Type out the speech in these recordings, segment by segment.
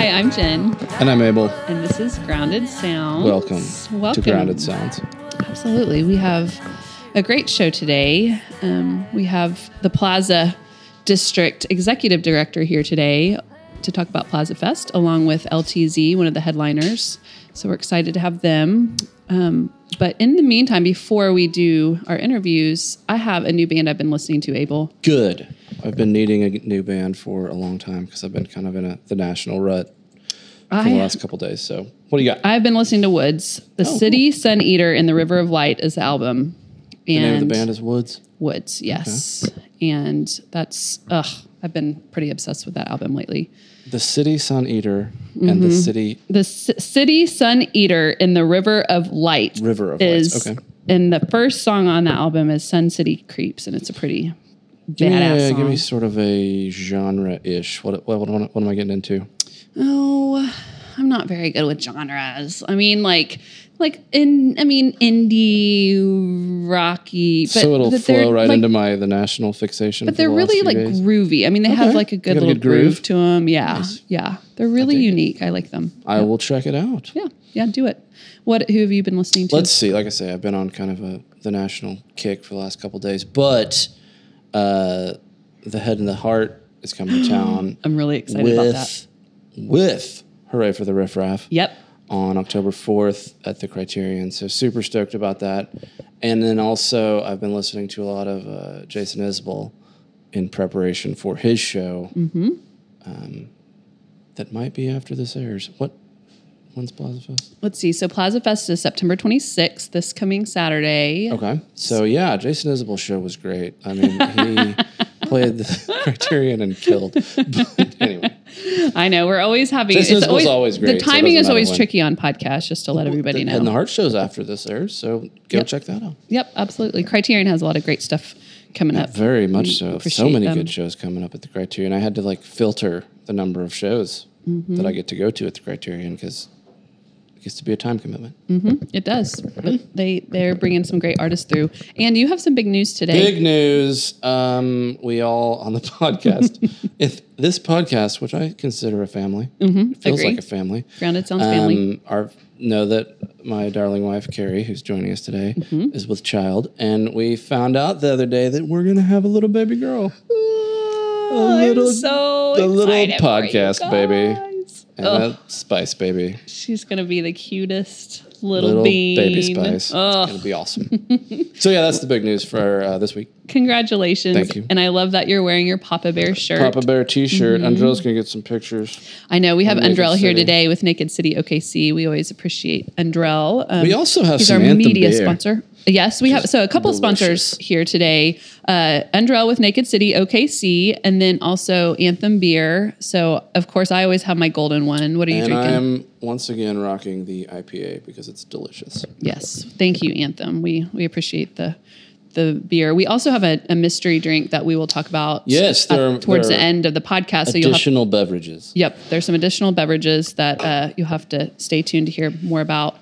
Hi, I'm Jen. And I'm Abel. And this is Grounded Sounds. Welcome to Grounded Sounds. Absolutely. We have a great show today. We have the Plaza District Executive Director here today to talk about Plaza Fest, along with LTZ, one of the headliners. So we're excited to have them. But in the meantime, before we do our interviews, I have a new band I've been listening to, Abel. Good. I've been needing a new band for a long time because I've been kind of in the national rut for the last couple of days. So what do you got? I've been listening to Woods. City Sun Eater in the River of Light is the album. And the name of the band is Woods? Woods, yes. Okay. And that's, I've been pretty obsessed with that album lately. The City Sun Eater and the City... The City Sun Eater in the River of Light. Okay. And the first song on the album is Sun City Creeps, and it's a pretty badass song. Give me sort of a genre-ish. What am I getting into? Oh, I'm not very good with genres. I mean, indie, rocky. But so it'll flow right into the national fixation. But they're really groovy. I mean, they have a good groove to them. Yeah, nice. Yeah, they're really unique. I like them. I will check it out. Yeah, do it. Who have you been listening to? Let's see. Like I say, I've been on kind of the national kick for the last couple of days, but the Head and the Heart is coming to town. I'm really excited about that. With Hooray for the Riff Raff. Yep. On October 4th at the Criterion. So super stoked about that. And then also I've been listening to a lot of Jason Isbell in preparation for his show that might be after this airs. When's Plaza Fest? Let's see. So Plaza Fest is September 26th, this coming Saturday. Okay. So yeah, Jason Isbell's show was great. I mean, he played the Criterion and killed. But anyway. I know. We're always having... This is always great. The timing is always tricky on podcasts, just to let everybody know. And the Heart show's after this airs, so go check that out. Yep, absolutely. Criterion has a lot of great stuff coming up. Very much so. So many good shows coming up at the Criterion. I had to filter the number of shows that I get to go to at the Criterion because it gets to be a time commitment. Mm-hmm. It does. But they're bringing some great artists through. And you have some big news today. Big news. We all on the podcast. If this podcast, which I consider a family, feels like a family. Grounded Sounds family. Know that my darling wife, Carrie, who's joining us today, is with child. And we found out the other day that we're going to have a little baby girl. I'm so excited podcast for you guys. Baby. And that Spice baby. She's going to be the cutest little bean. Baby Spice. Ugh. It's going to be awesome. So yeah, that's the big news for this week. Congratulations. Thank you. And I love that you're wearing your Papa Bear shirt. Papa Bear t-shirt. Andrel's going to get some pictures. I know. We have Andrel here today with Naked City OKC. We always appreciate Andrel. We also have Samantha Bear. He's our media sponsor. Yes, we have. So a couple sponsors here today. Andrel with Naked City OKC, and then also Anthem Beer. So, of course, I always have my golden one. What are you drinking? I'm once again rocking the IPA because it's delicious. Yes. Thank you, Anthem. We appreciate the beer. We also have a mystery drink that we will talk about towards the end of the podcast. So additional beverages. Yep. There's some additional beverages that you'll have to stay tuned to hear more about.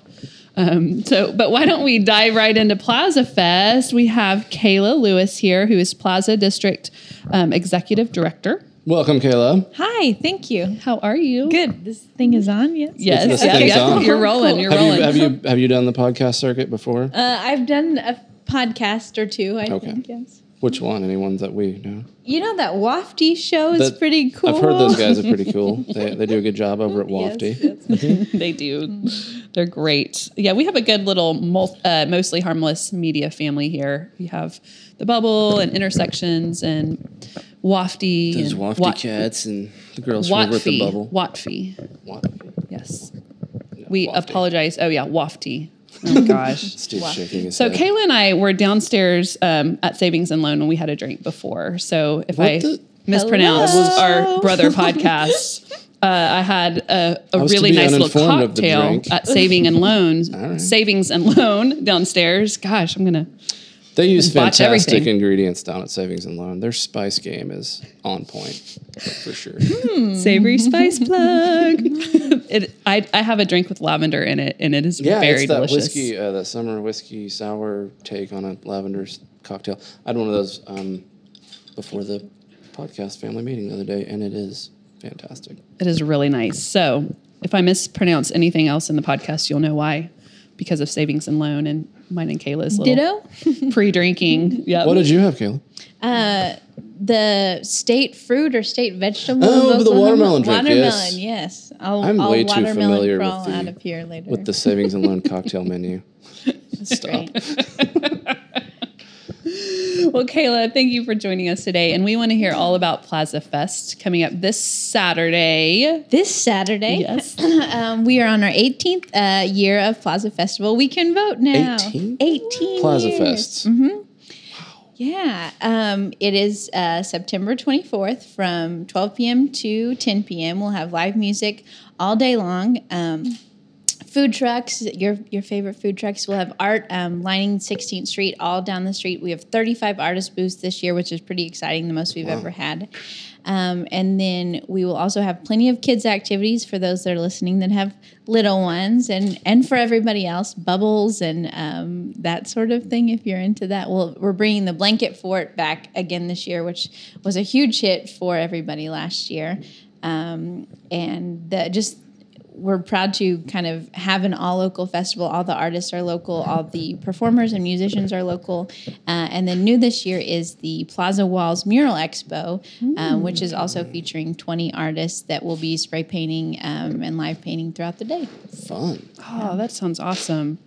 But why don't we dive right into Plaza Fest? We have Kayla Lewis here, who is Plaza District Executive Director. Welcome, Kayla. Hi, thank you. How are you? Good. This thing is on, yes? Yes, on. You're rolling, cool. Have you done the podcast circuit before? I've done a podcast or two, I think, yes. Which one? Any ones that we know? You know, that WAFTI show is pretty cool. I've heard those guys are pretty cool. They do a good job over at WAFTI. Yes, they do. They're great. Yeah, we have a good little mostly harmless media family here. We have The Bubble and Intersections and WAFTI. Those and WAFTI cats and the girls from over at The Bubble. WAFTI. Yes. No, we apologize. Oh, yeah, WAFTI. Oh, gosh. Steve's shaking his head. Kayla and I were downstairs at Savings and Loan when we had a drink before. So if I mispronounced our brother podcast, I had a really nice little cocktail at Savings and Loan downstairs. Gosh, I'm going to They use fantastic ingredients down at Savings and Loan. Their spice game is on point for sure. Savory spice plug. I have a drink with lavender in it, and it is very delicious. Yeah, it's that whiskey, that summer whiskey sour take on a lavender cocktail. I had one of those before the podcast family meeting the other day, and it is fantastic. It is really nice. So if I mispronounce anything else in the podcast, you'll know why, because of Savings and Loan and mine and Kayla's little pre-drinking. Yep. What did you have, Kayla? The state fruit or state vegetable. Oh, but the watermelon drink. Watermelon, yes. I'll way too familiar crawl with the, out of here later. With the Savings and Loan cocktail menu. Stop. Well, Kayla, thank you for joining us today. And we want to hear all about Plaza Fest coming up this Saturday. This Saturday? Yes. We are on our 18th year of Plaza Festival. We can vote now. 18 Plaza Fest. Mm-hmm. Yeah, it is September 24th from 12 p.m. to 10 p.m. We'll have live music all day long. Food trucks, your favorite food trucks. We'll have art lining 16th Street all down the street. We have 35 artist booths this year, which is pretty exciting, the most we've ever had. And then we will also have plenty of kids' activities for those that are listening that have little ones, and for everybody else, bubbles and that sort of thing if you're into that. Well, we're bringing the Blanket Fort back again this year, which was a huge hit for everybody last year. We're proud to kind of have an all-local festival. All the artists are local. All the performers and musicians are local. And then new this year is the Plaza Walls Mural Expo, which is also featuring 20 artists that will be spray painting and live painting throughout the day. Fun. Oh, that sounds awesome.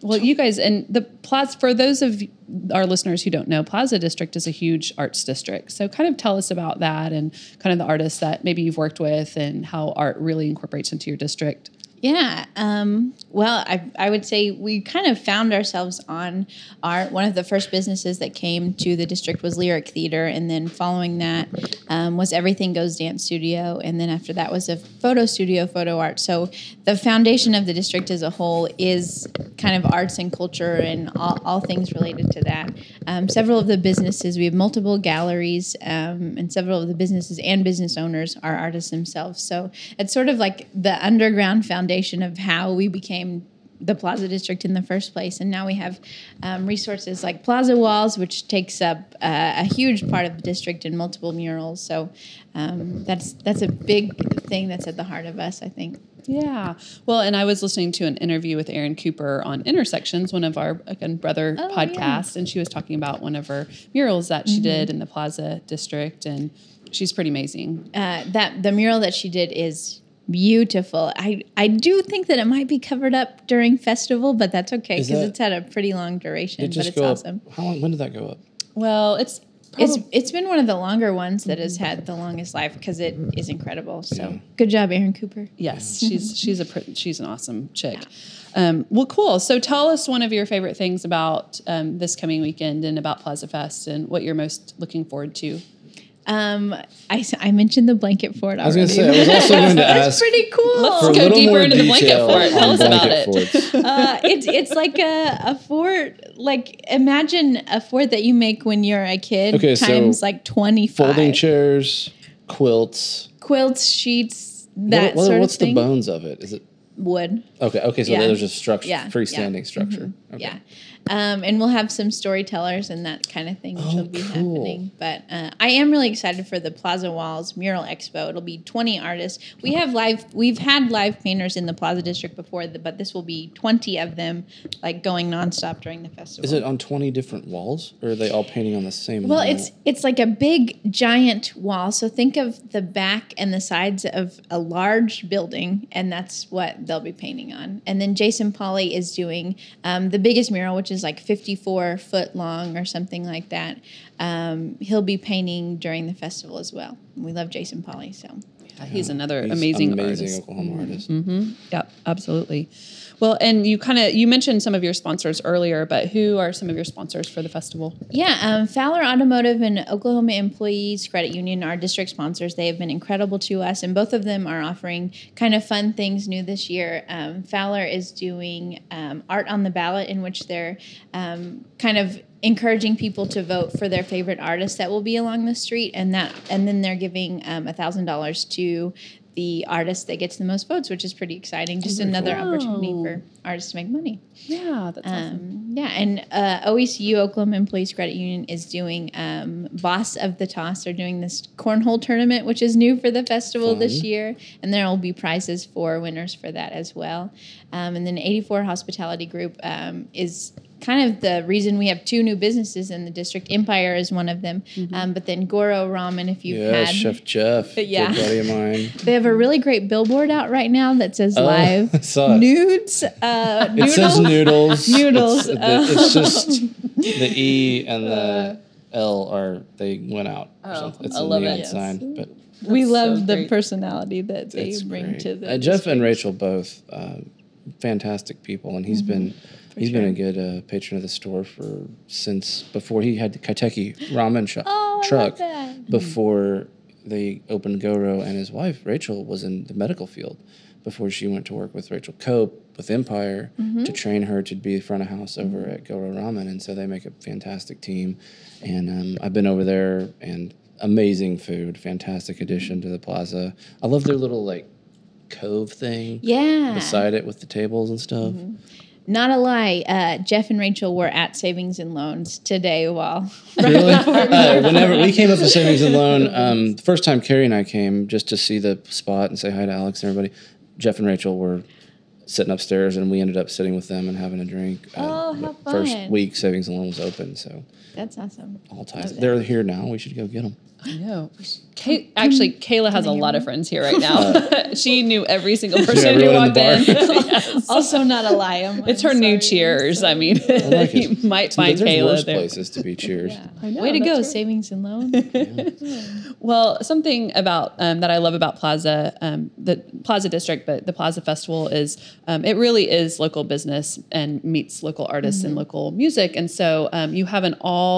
Well, you guys, and the Plaza, for those of our listeners who don't know, Plaza District is a huge arts district. So kind of tell us about that and kind of the artists that maybe you've worked with and how art really incorporates into your district. Yeah. Well, I would say we kind of found ourselves on art. One of the first businesses that came to the district was Lyric Theater. And then following that was Everything Goes Dance Studio. And then after that was a photo studio, photo art. So the foundation of the district as a whole is kind of arts and culture and all things related to that. Several of the businesses, we have multiple galleries, and several of the businesses and business owners are artists themselves. So it's sort of like the underground foundation of how we became the Plaza District in the first place. And now we have resources like Plaza Walls, which takes up a huge part of the district and multiple murals. So that's a big thing that's at the heart of us, I think. Yeah. Well, and I was listening to an interview with Erin Cooper on Intersections, one of our brother podcasts, yeah. And she was talking about one of her murals that she did in the Plaza District, and she's pretty amazing. The mural that she did is beautiful. I do think that it might be covered up during festival, but that's okay because it's had a pretty long duration. It's awesome. How long? When did that go up? Well, it's been one of the longer ones that has had the longest life because it is incredible. So Good job, Erin Cooper. Yes, she's an awesome chick. Yeah. Well, cool. So tell us one of your favorite things about this coming weekend and about Plaza Fest and what you're most looking forward to. I mentioned the Blanket Fort already. I was going to say, I was also going to ask. That's pretty cool. Let's go deeper into the Blanket Fort. Tell us about it. It's like a fort, like imagine a fort that you make when you're a kid times 25. Folding chairs, quilts, sheets, that sort of thing. What's the bones of it? Is it? Wood. Okay. So there's just structure, freestanding structure. Mm-hmm. Okay. Yeah. And we'll have some storytellers and that kind of thing, which will be happening. But I am really excited for the Plaza Walls Mural Expo. It'll be 20 artists. We've had live painters in the Plaza District before, but this will be 20 of them, like going nonstop during the festival. Is it on 20 different walls, or are they all painting on the same wall? Well, it's like a big giant wall. So think of the back and the sides of a large building, and that's what they'll be painting on. And then Jason Pauly is doing the biggest mural, which is like 54 foot long or something like that. He'll be painting during the festival as well. We love Jason Pauly, so he's another amazing artist. Oklahoma artist. Mm-hmm. Yep, absolutely. Well, and you mentioned some of your sponsors earlier, but who are some of your sponsors for the festival? Yeah, Fowler Automotive and Oklahoma Employees Credit Union are district sponsors. They have been incredible to us, and both of them are offering kind of fun things new this year. Fowler is doing Art on the Ballot, in which they're kind of encouraging people to vote for their favorite artists that will be along the street, and then they're giving $1,000 to the artist that gets the most votes, which is pretty exciting. Just another opportunity for artists to make money. Yeah, that's awesome. Yeah, and OECU, Oklahoma Employees Credit Union, is doing Boss of the Toss. They're doing this cornhole tournament, which is new for the festival this year. And there will be prizes for winners for that as well. And then 84 Hospitality Group is kind of the reason we have two new businesses in the district. Empire is one of them, but then Goro Ramen, if you've had. Chef Jeff, good buddy of mine. They have a really great billboard out right now that says live nudes. Noodles. It says noodles. Noodles. It's just the E and the L are, they went out or something. It's a neon sign. But we love the personality that they bring to the Jeff and Rachel both, fantastic people, and he's been... He's been a good patron of the store for since before he had the Kaiteki ramen truck. Before they opened Goro, and his wife Rachel was in the medical field before she went to work with Rachel Cope with Empire to train her to be front of house over at Goro Ramen, and so they make a fantastic team. And I've been over there, and amazing food, fantastic addition to the plaza. I love their little like cove thing, beside it with the tables and stuff. Not a lie, Jeff and Rachel were at Savings and Loans today while... Really? Whenever we came up to Savings and Loan, the first time Carrie and I came just to see the spot and say hi to Alex and everybody, Jeff and Rachel were sitting upstairs, and we ended up sitting with them and having a drink. How fun. First week Savings and Loan was open, so... That's awesome. All times. They're here now. We should go get them. I know. Actually, Kayla has a lot of friends here right now. She knew every single person who walked in. Also not a lie. It's her new Cheers. I mean, like you might find Kayla worse there. There's places to be Cheers. Yeah. I know, way to go, right. Savings and Loan. Well, something about that I love about Plaza, the Plaza District, but the Plaza Festival is it really is local business and meets local artists and local music. And so you have an all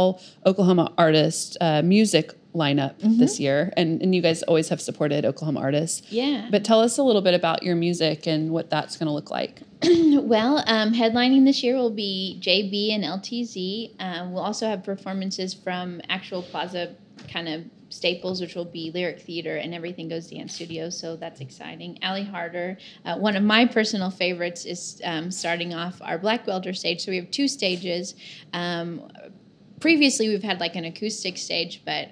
Oklahoma artist music lineup this year, and you guys always have supported Oklahoma artists. Yeah. But tell us a little bit about your music and what that's going to look like. Well, headlining this year will be JB and LTZ. We'll also have performances from actual Plaza kind of staples, which will be Lyric Theater and Everything Goes Dance Studio, so that's exciting. Allie Harder, one of my personal favorites, is starting off our Black Welder stage. So we have two stages. Previously, we've had like an acoustic stage, but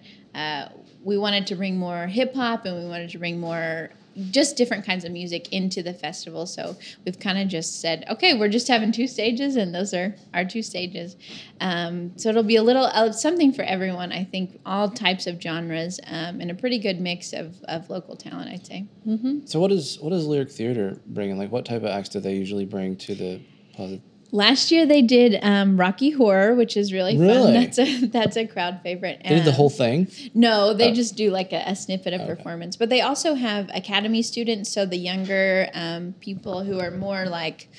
we wanted to bring more hip-hop, and we wanted to bring more just different kinds of music into the festival. So we've kind of just said, okay, we're just having two stages, and those are our two stages. So it'll be a little something for everyone, I think, all types of genres, and a pretty good mix of local talent, I'd say. So what does Lyric Theater bring in? Like, what type of acts do they usually bring to the Plaza? Last year they did Rocky Horror, which is really fun. That's a crowd favorite. They did the whole thing? No, they just do like a snippet of performance. But they also have academy students, so the younger people who are more like,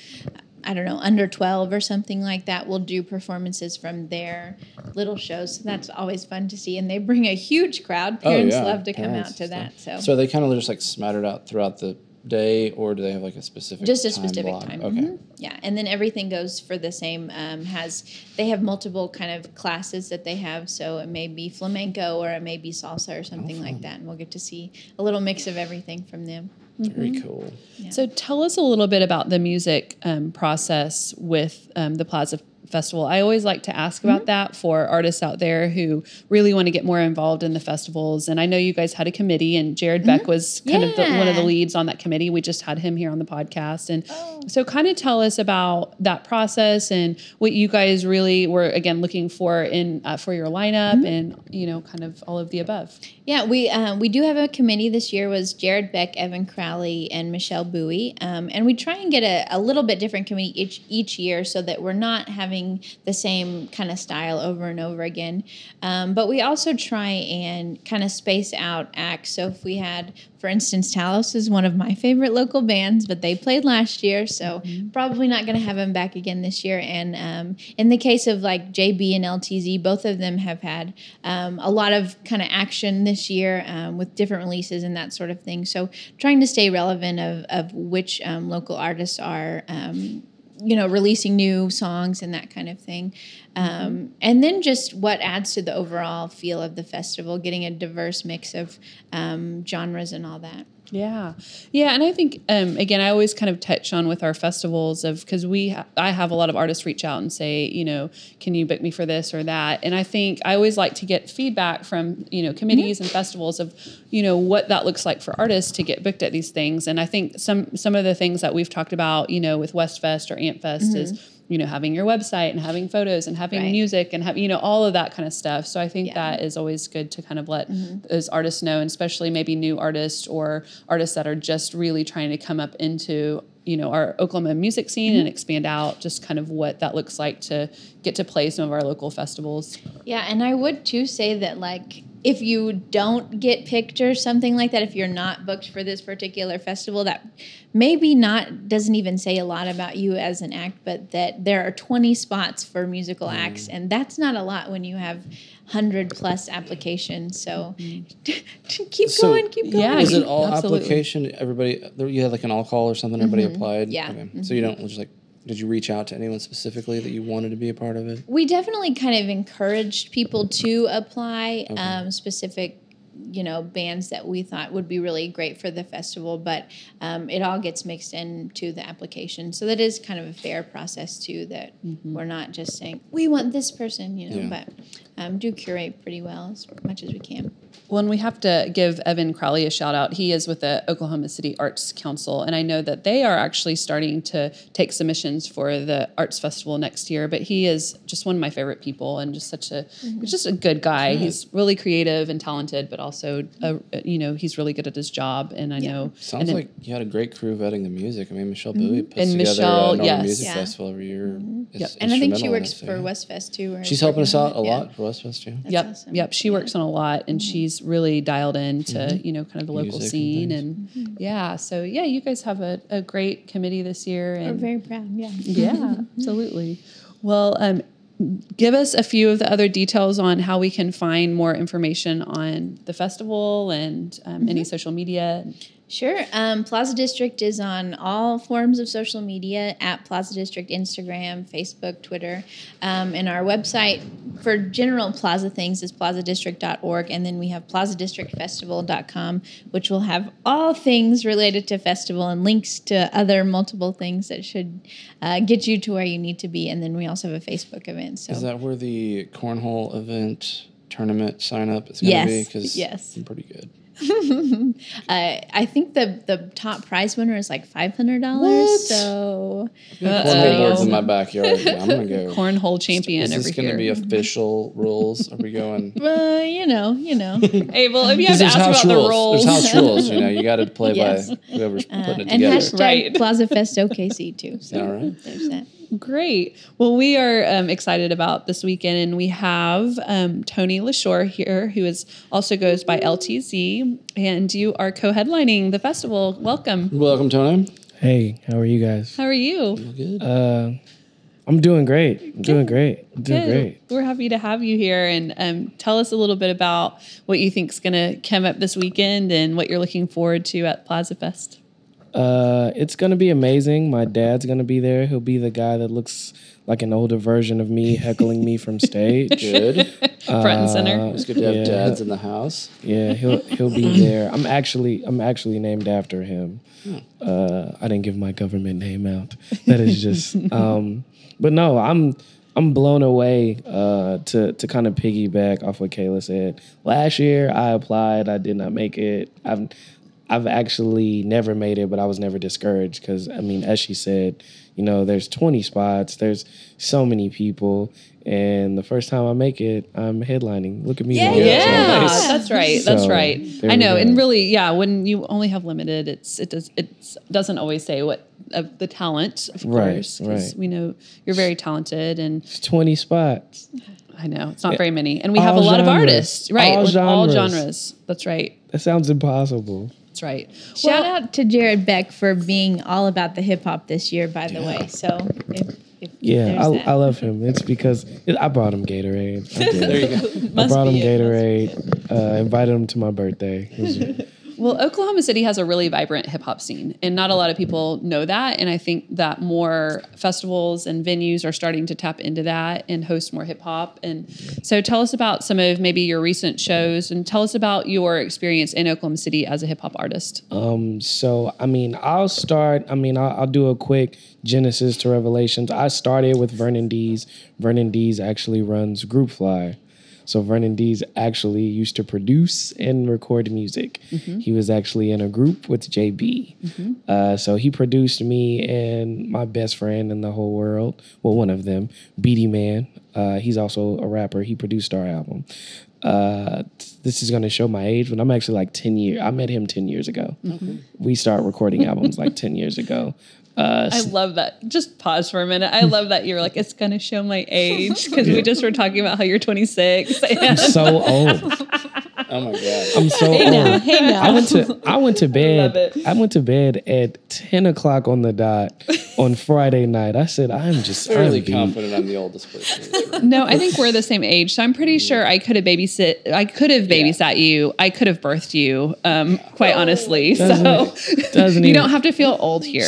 I don't know, under 12 or something like that will do performances from their little shows. So that's always fun to see. And they bring a huge crowd. Parents love to come out to that. So they kind of just like smattered out throughout the day, or do they have like a specific just a time specific block? Time yeah, and then Everything Goes for the same they have multiple kind of classes that they have, so it may be flamenco or it may be salsa or something like that, and we'll get to see a little mix of everything from them. Very cool. So tell us a little bit about the music process with the Plaza Festival. I always like to ask about that for artists out there who really want to get more involved in the festivals. And I know you guys had a committee, and Jared Beck was kind of one of the leads on that committee. We just had him here on the podcast. And so kind of tell us about that process and what you guys really were, again, looking for in for your lineup and, you know, kind of all of the above. Yeah, we do have a committee this year. Was Jared Beck, Evan Crowley, and Michelle Bowie. And we try and get a little bit different committee each year so that we're not having the same kind of style over and over again. But we also try and kind of space out acts. So if we had, for instance, Talos is one of my favorite local bands, but they played last year, so probably not going to have them back again this year. And in the case of like JB and LTZ, both of them have had a lot of kind of action this year with different releases and that sort of thing. So trying to stay relevant of which local artists are releasing new songs and that kind of thing. And then just what adds to the overall feel of the festival, getting a diverse mix of genres and all that. Yeah. Yeah. And I think, again, I always kind of touch on with our festivals of, cause I have a lot of artists reach out and say, you know, can you book me for this or that? And I think I always like to get feedback from, you know, committees and festivals of, you know, what that looks like for artists to get booked at these things. And I think some of the things that we've talked about, you know, with Westfest or AmpFest is, you know, having your website and having photos and having music and having, you know, all of that kind of stuff. So I think that is always good to kind of let those artists know, and especially maybe new artists or artists that are just really trying to come up into, you know, our Oklahoma music scene and expand out, just kind of what that looks like to get to play some of our local festivals. Yeah. And I would too say that, like, if you don't get picked or something like that, if you're not booked for this particular festival, that maybe not doesn't even say a lot about you as an act, but that there are 20 spots for musical acts, and that's not a lot when you have 100+ applications. So keep going. Yeah, is it all application? Everybody, you had like an all call or something. Everybody applied. Yeah. Okay. So you don't just like. Did you reach out to anyone specifically that you wanted to be a part of it? We definitely kind of encouraged people to apply specific, you know, bands that we thought would be really great for the festival, but it all gets mixed into the application. So that is kind of a fair process too, that we're not just saying, we want this person, you know, but do curate pretty well as much as we can. Well, and we have to give Evan Crowley a shout out. He is with the Oklahoma City Arts Council, and I know that they are actually starting to take submissions for the Arts Festival next year, but he is just one of my favorite people and just such a just a good guy. He's really creative and talented, but also, you know, he's really good at his job, and I know. Sounds like you had a great crew vetting the music. I mean, Michelle Bowie puts together a normal music festival every year. And I think she works for Westfest, too. She's helping us out a lot for Westfest, too. That's awesome. She works on a lot, and she's really dialed into you know, kind of the music local scene and so you guys have a great committee this year, and we're very proud. Absolutely. Well, give us a few of the other details on how we can find more information on the festival and any social media. Sure. Plaza District is on all forms of social media, at Plaza District, Instagram, Facebook, Twitter. And our website for general Plaza things is plazadistrict.org. And then we have plazadistrictfestival.com, which will have all things related to festival and links to other multiple things that should get you to where you need to be. And then we also have a Facebook event. So. Is that where the cornhole event tournament sign up is going to be? Because I'm pretty good. I think the top prize winner is like $500. So cornhole boards in my backyard. Yeah, I'm gonna go cornhole champion. Is this gonna be official rules? Are we going? Well, you know. Hey, well, if you have to ask about the rules, there's house rules. You know, you got to play by whoever's putting it together. And hashtag Plaza Fest OKC too. So all right. There's that. Great. Well, we are excited about this weekend, and we have Tony LaShore here, who is also goes by LTZ, and you are co-headlining the festival. Welcome. Welcome, Tony. Hey, how are you guys? How are you? Good. I'm doing great. I'm doing great. We're happy to have you here, and tell us a little bit about what you think's going to come up this weekend and what you're looking forward to at Plaza Fest. It's going to be amazing. My dad's going to be there. He'll be the guy that looks like an older version of me heckling me from stage. Good. Front and center. It's good to have dads in the house. Yeah, he'll be there. I'm actually named after him. I didn't give my government name out. That is just but no, I'm blown away to kind of piggyback off what Kayla said. Last year I applied, I did not make it. I've actually never made it, but I was never discouraged because, I mean, as she said, you know, there's 20 spots, there's so many people, and the first time I make it, I'm headlining. Look at me. Yeah. So that's right. I know. And really, when you only have limited, it doesn't always say what of the talent, of course, because we know you're very talented. And it's 20 spots. I know. It's not very many. And we have a lot of artists, right? All genres. That's right. That sounds impossible. That's right. Shout out to Jared Beck for being all about the hip hop this year, by the way. So, I love him. It's because I brought him Gatorade. I brought him Gatorade. Invited him to my birthday. It was Well, Oklahoma City has a really vibrant hip hop scene, and not a lot of people know that. And I think that more festivals and venues are starting to tap into that and host more hip hop. And so tell us about some of maybe your recent shows, and tell us about your experience in Oklahoma City as a hip hop artist. I'll do a quick Genesis to Revelations. I started with Vernon D's. Vernon D's actually runs Group Fly. So Vernon D's actually used to produce and record music. Mm-hmm. He was actually in a group with JB. Mm-hmm. So he produced me and my best friend in the whole world. Well, one of them, Beady Man. He's also a rapper. He produced our album. This is going to show my age, but I'm actually like 10 years. I met him 10 years ago. Mm-hmm. We started recording albums like 10 years ago. I love that. Just pause for a minute. I love that you're like, it's going to show my age, because we just were talking about how you're 26. I'm so old. Oh my God. I'm so old. Hey now. I went to bed at 10 o'clock on the dot on Friday night. I said, I'm really confident I'm the oldest person. No, I think we're the same age. So I'm pretty sure I could have babysat you. I could have birthed you, quite honestly. You don't have to feel old here.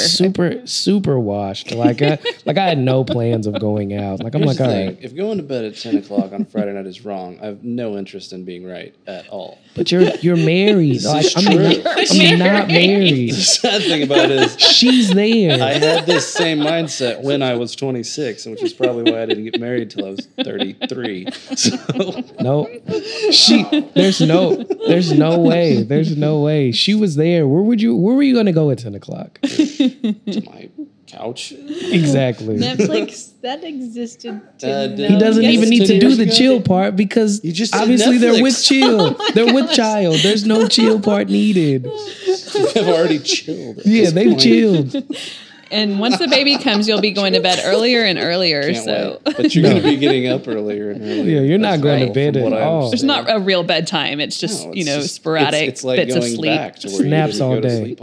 Super washed. Like I had no plans of going out. Like I'm Here's like, all right. If going to bed at 10 o'clock on Friday night is wrong, I have no interest in being right at all. But you're married. Like, I'm not married. The sad thing about it is she's there. I had this same mindset when I was 26, which is probably why I didn't get married till I was 33. So there's no way. She was there. Where were you gonna go at 10 o'clock? To my couch. Exactly. Netflix, that existed too. He doesn't even need to do the chill part, because obviously they're with chill. They're with child. There's no chill part needed. They've already chilled. Yeah, they've chilled. And once the baby comes, you'll be going to bed earlier and earlier. Can't wait. But you're going to be getting up earlier and earlier. Yeah, you're not going to bed at all. There's not a real bedtime. It's just, sporadic it's like bits of sleep. Snaps all day.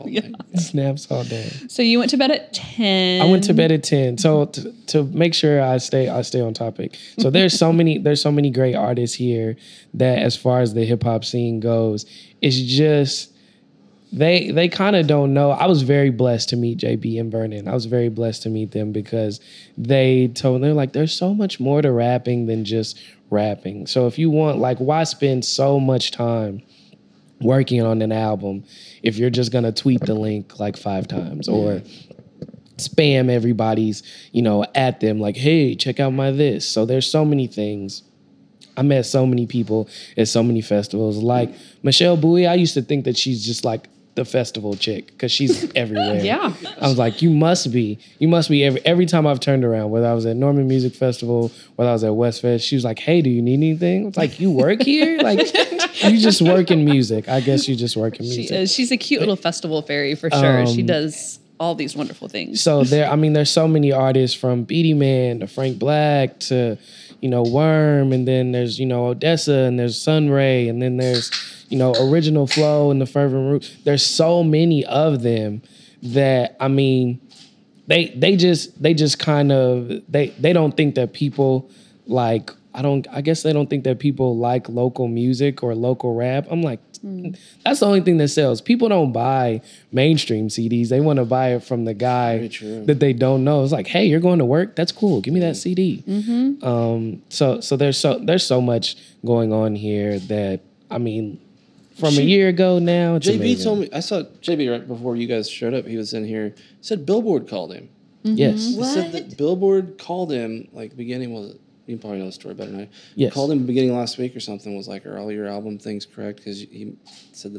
Snaps all day. So you went to bed at 10. I went to bed at 10. So to make sure I stay on topic. So there's so many great artists here that, as far as the hip hop scene goes, it's just They kind of don't know. I was very blessed to meet JB and Vernon. I was very blessed to meet them, because they told me, they're like, there's so much more to rapping than just rapping. So if you want, like, why spend so much time working on an album if you're just going to tweet the link like 5 times or spam everybody's, at them like, hey, check out my this. So there's so many things. I met so many people at so many festivals. Like Michelle Bowie, I used to think that she's just like the festival chick, because she's everywhere. Yeah. I was like, you must be every time I've turned around, whether I was at Norman Music Festival, whether I was at Westfest, she was like, hey, do you need anything? It's like, you work here? Like, you just work in music. I guess you just work in music. She is. She's a cute little festival fairy for sure. She does all these wonderful things. So there's so many artists, from Beady Man to Frank Black to Worm, and then there's Odessa, and there's Sun Ray, and then there's Original Flow and the Fervent Root. There's so many of them that I guess they don't think that people like local music or local rap. I'm like, that's the only thing that sells. People don't buy mainstream CDs. They want to buy it from the guy that they don't know. It's like, hey, you're going to work? That's cool. Give me that CD. Mm-hmm. So there's so much going on here that, a year ago now, it's JB amazing. Told me, I saw JB right before you guys showed up. He was in here. He said Billboard called him. Mm-hmm. Yes. What? He said that Billboard called him, like, beginning was it? You probably know the story better than I. Yes. Called him beginning last week or something. Was like, are all your album things correct? Because he said that